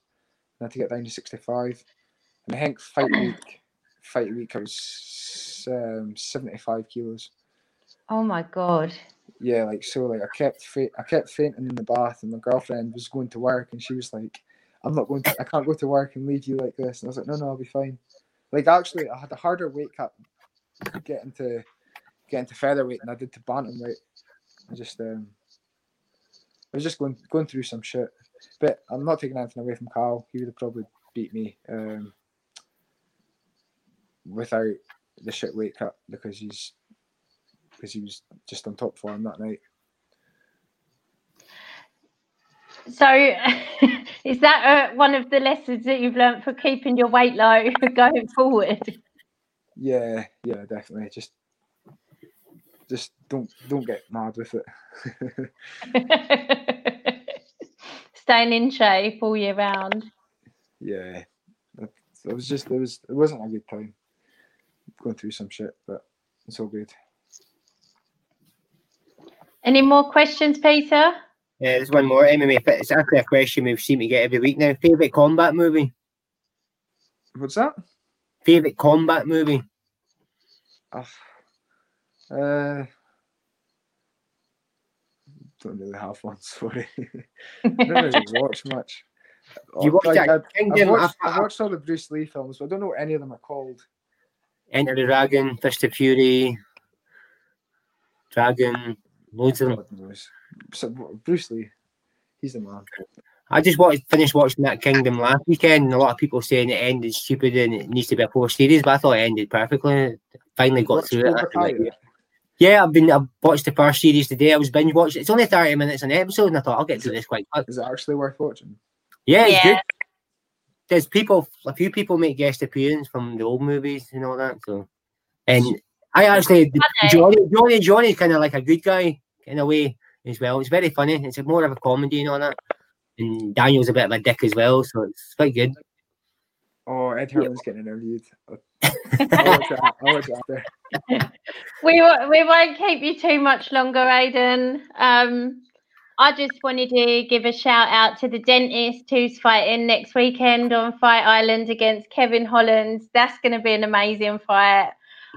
I had to get down to 65. And I think fight week, I was 75 kilos. Oh my god. Yeah, I kept fainting in the bath, and my girlfriend was going to work, and she was like, I can't go to work and leave you like this. And I was like, no, I'll be fine. Like, actually, I had a harder weight cut getting to featherweight than I did to bantamweight. I was just going through some shit. But I'm not taking anything away from Carl. He would have probably beat me without the shit weight cut, because he was just on top form that night. So, is that one of the lessons that you've learned for keeping your weight low going forward? Yeah, definitely. Just don't get mad with it. Staying in shape all year round. Yeah, it wasn't a good time going through some shit, but it's all good. Any more questions, Peter? Yeah, there's one more. MMA Fit. It's actually a question we've seen to get every week now. Favourite combat movie? What's that? Favourite combat movie? Don't really have one, sorry. I don't really watch much. I've watched all the Bruce Lee films, but I don't know what any of them are called. Enter the Dragon, Fist of Fury, Dragon... Loads of them. So, Bruce Lee, he's the man. I just finished watching that Kingdom last weekend, and a lot of people saying it ended stupid and it needs to be a poor series, but I thought it ended perfectly. Finally got through it. Yeah, I've watched the first series today. I was binge watching. It's only 30 minutes an episode, and I thought I'll get through this quite quick. Is it actually worth watching? Yeah, it's good. There's a few people make guest appearances from the old movies and all that. So, and I actually, Johnny's kind of like a good guy in a way as well. It's very funny. It's more of a comedy and all that. And Daniel's a bit of a dick as well, so it's quite good. Oh, Ed Herman's getting interviewed. I'll watch after. We won't keep you too much longer, Aidan. I just wanted to give a shout out to the dentist who's fighting next weekend on Fight Island against Kevin Holland. That's going to be an amazing fight.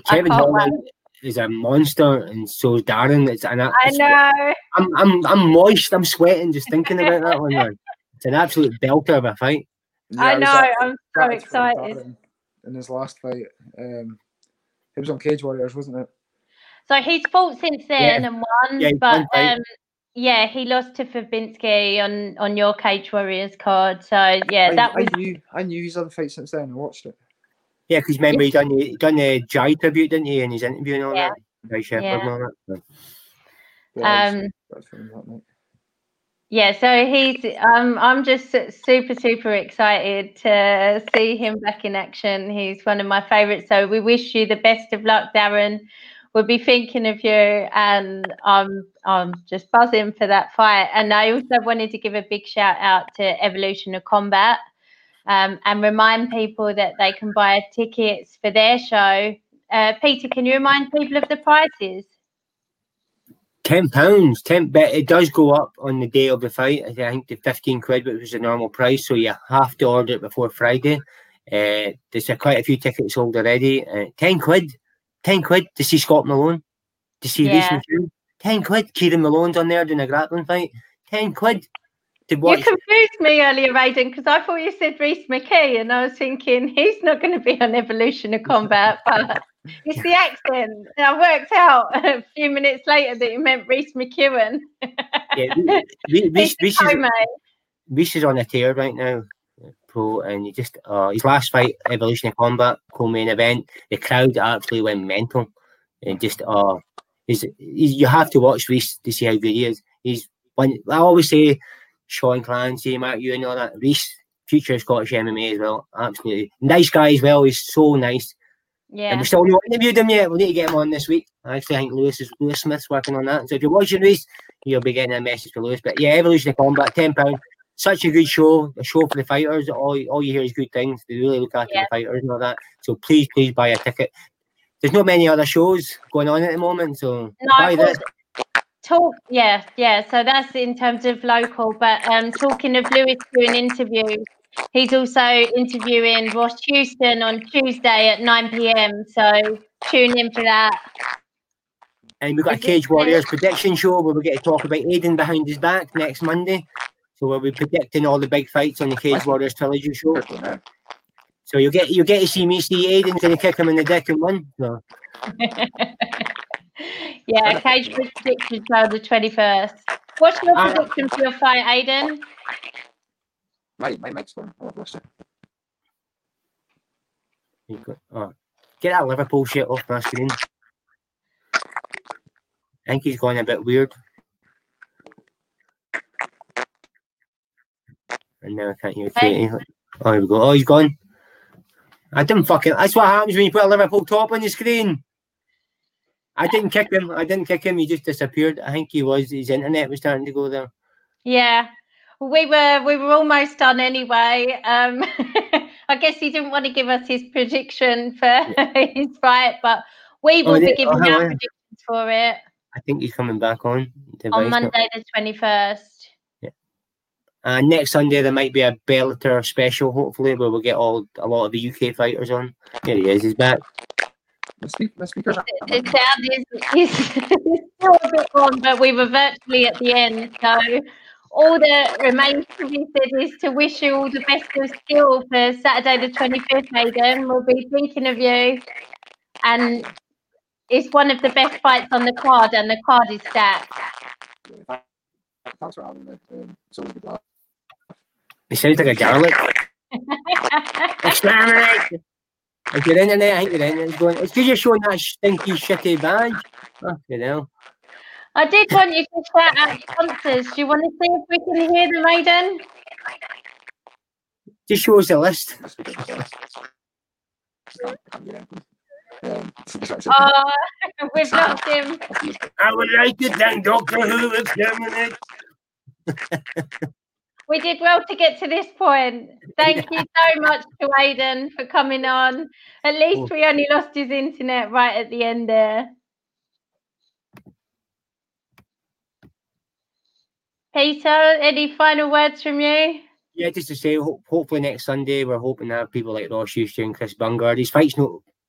Kevin Holland is a monster, and so is Darren. I know. I'm moist. I'm sweating just thinking about that one. Man. It's an absolute belter of a fight. Yeah, I know. I'm so excited. In his last fight, it was on Cage Warriors, wasn't it? So he's fought since then and won, but he lost to Fabinski on your Cage Warriors card. So I knew his other fight since then. I watched it. Yeah, because remember he done the Jai tribute, didn't he? And he's interviewing all that. Jai Shepherd and all that. So he's. I'm just super, super excited to see him back in action. He's one of my favourites. So we wish you the best of luck, Darren. We'll be thinking of you, and I'm just buzzing for that fight. And I also wanted to give a big shout out to Evolution of Combat. And remind people that they can buy tickets for their show. Peter, can you remind people of the prices? £10. It does go up on the day of the fight. I think to £15, which was the normal price. So you have to order it before Friday. There's quite a few tickets sold already. £10 to see Scott Malone, to see Reece McEwen. £10. Kieran Malone's on there doing a grappling fight. £10. You confused me earlier, Aidan, because I thought you said Reece McKee, and I was thinking he's not going to be on Evolution of Combat, but it's the accent. And I worked out a few minutes later that you meant Reece McEwen. Yeah, Reece is on a tear right now. Liverpool, and he just his last fight, Evolution of Combat, co-main event, the crowd actually went mental, and just you have to watch Reece to see how good he is. He's one. I always say Sean Clancy, Matt Ewan, and all that. Reece, future Scottish MMA as well, absolutely nice guy as well. He's so nice. Yeah. And we still haven't interviewed him yet. We'll need to get him on this week. I actually think Lewis Smith's working on that. So if you're watching Reece, you'll be getting a message for Lewis. But yeah, Evolution of Combat, £10. Such a good show. A show for the fighters. All you hear is good things. They really look after the fighters and all that. So please buy a ticket. There's not many other shows going on at the moment, so buy this. So that's in terms of local. But talking of Lewis doing interviews, he's also interviewing Ross Houston on Tuesday at 9 p.m. So tune in for that. And we've got a Cage Warriors prediction show where we get to talk about Aidan behind his back next Monday. So we'll be predicting all the big fights on the Cage Warriors trilogy show. So you'll get to see me see Aidan's going to kick him in the dick and win. So. Yeah, Cage prediction show the 21st. What's your prediction for your fight, Aidan? My mic's on. Oh, I've lost it. Get that Liverpool shit off my screen. I think he's going a bit weird. And now I can't hear anything. Oh, here we go. Oh, he's gone. That's what happens when you put a Liverpool top on the screen. I didn't kick him. He just disappeared. I think his internet was starting to go there. Yeah. We were almost done anyway. I guess he didn't want to give us his prediction for his fight, but we will be giving our predictions for it. I think he's coming back on Monday the 21st. Yeah. And next Sunday there might be a Bellator special, hopefully, where we'll get a lot of the UK fighters on. There he is. He's back. The sound is still a bit wrong, but we were virtually at the end, so. All that remains to be said is to wish you all the best of skill for Saturday the 25th, Aidan. We'll be thinking of you. And it's one of the best fights on the card, and the card is stacked. Thanks for having me. It's always good. It sounds like a garlic. If you're in there, I think you're in there. It's because you're showing that stinky, shitty badge. Fucking hell. I did want you to shout out sponsors. Do you want to see if we can hear them, Aidan? Just show us the list. Oh, we've lost him. I would like to thank Doctor Who for coming in. We did well to get to this point. Thank you so much to Aidan for coming on. At least we only lost his internet right at the end there. Peter, any final words from you? Yeah, just to say, hopefully next Sunday, we're hoping to have people like Ross Houston, Chris Bungard.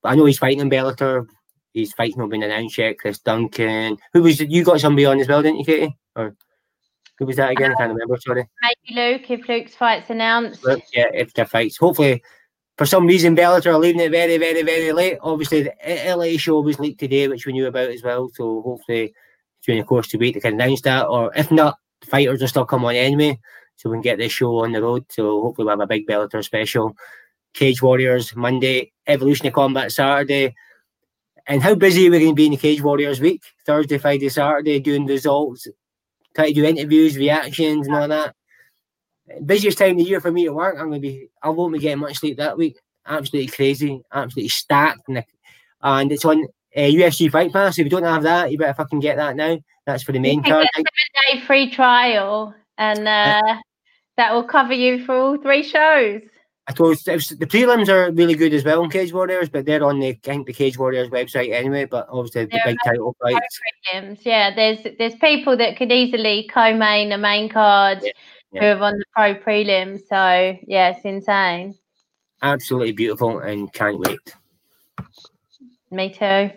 I know he's fighting in Bellator. His fight's not been announced yet. Chris Duncan. You got somebody on as well, didn't you, Katie? Or who was that again? I can't remember, sorry. Maybe Luke, if Luke's fight's announced. Luke, yeah, if the fight's. Hopefully, for some reason, Bellator are leaving it very, very, very late. Obviously, the LA show was leaked today, which we knew about as well. So hopefully, during the course of the week, they can announce that. Or if not, fighters will still come on anyway, so we can get this show on the road. So hopefully we'll have a big Bellator special. Cage Warriors Monday, Evolution of Combat Saturday. And how busy we're going to be in the Cage Warriors week. Thursday, Friday, Saturday, doing results, try to do interviews, reactions and all that. Busiest time of the year for me to work. I won't be getting much sleep that week. Absolutely crazy, absolutely stacked. And it's on UFC Fight Pass. If you don't have that, you better fucking get that now. That's for the main card. 7-day free trial, and that will cover you for all three shows. I told you, the prelims are really good as well on Cage Warriors, but they're on the Cage Warriors website anyway. But obviously the big title fights. There's people that could easily co-main a main card who are on the pro prelims. So yeah, it's insane. Absolutely beautiful, and can't wait. Me too.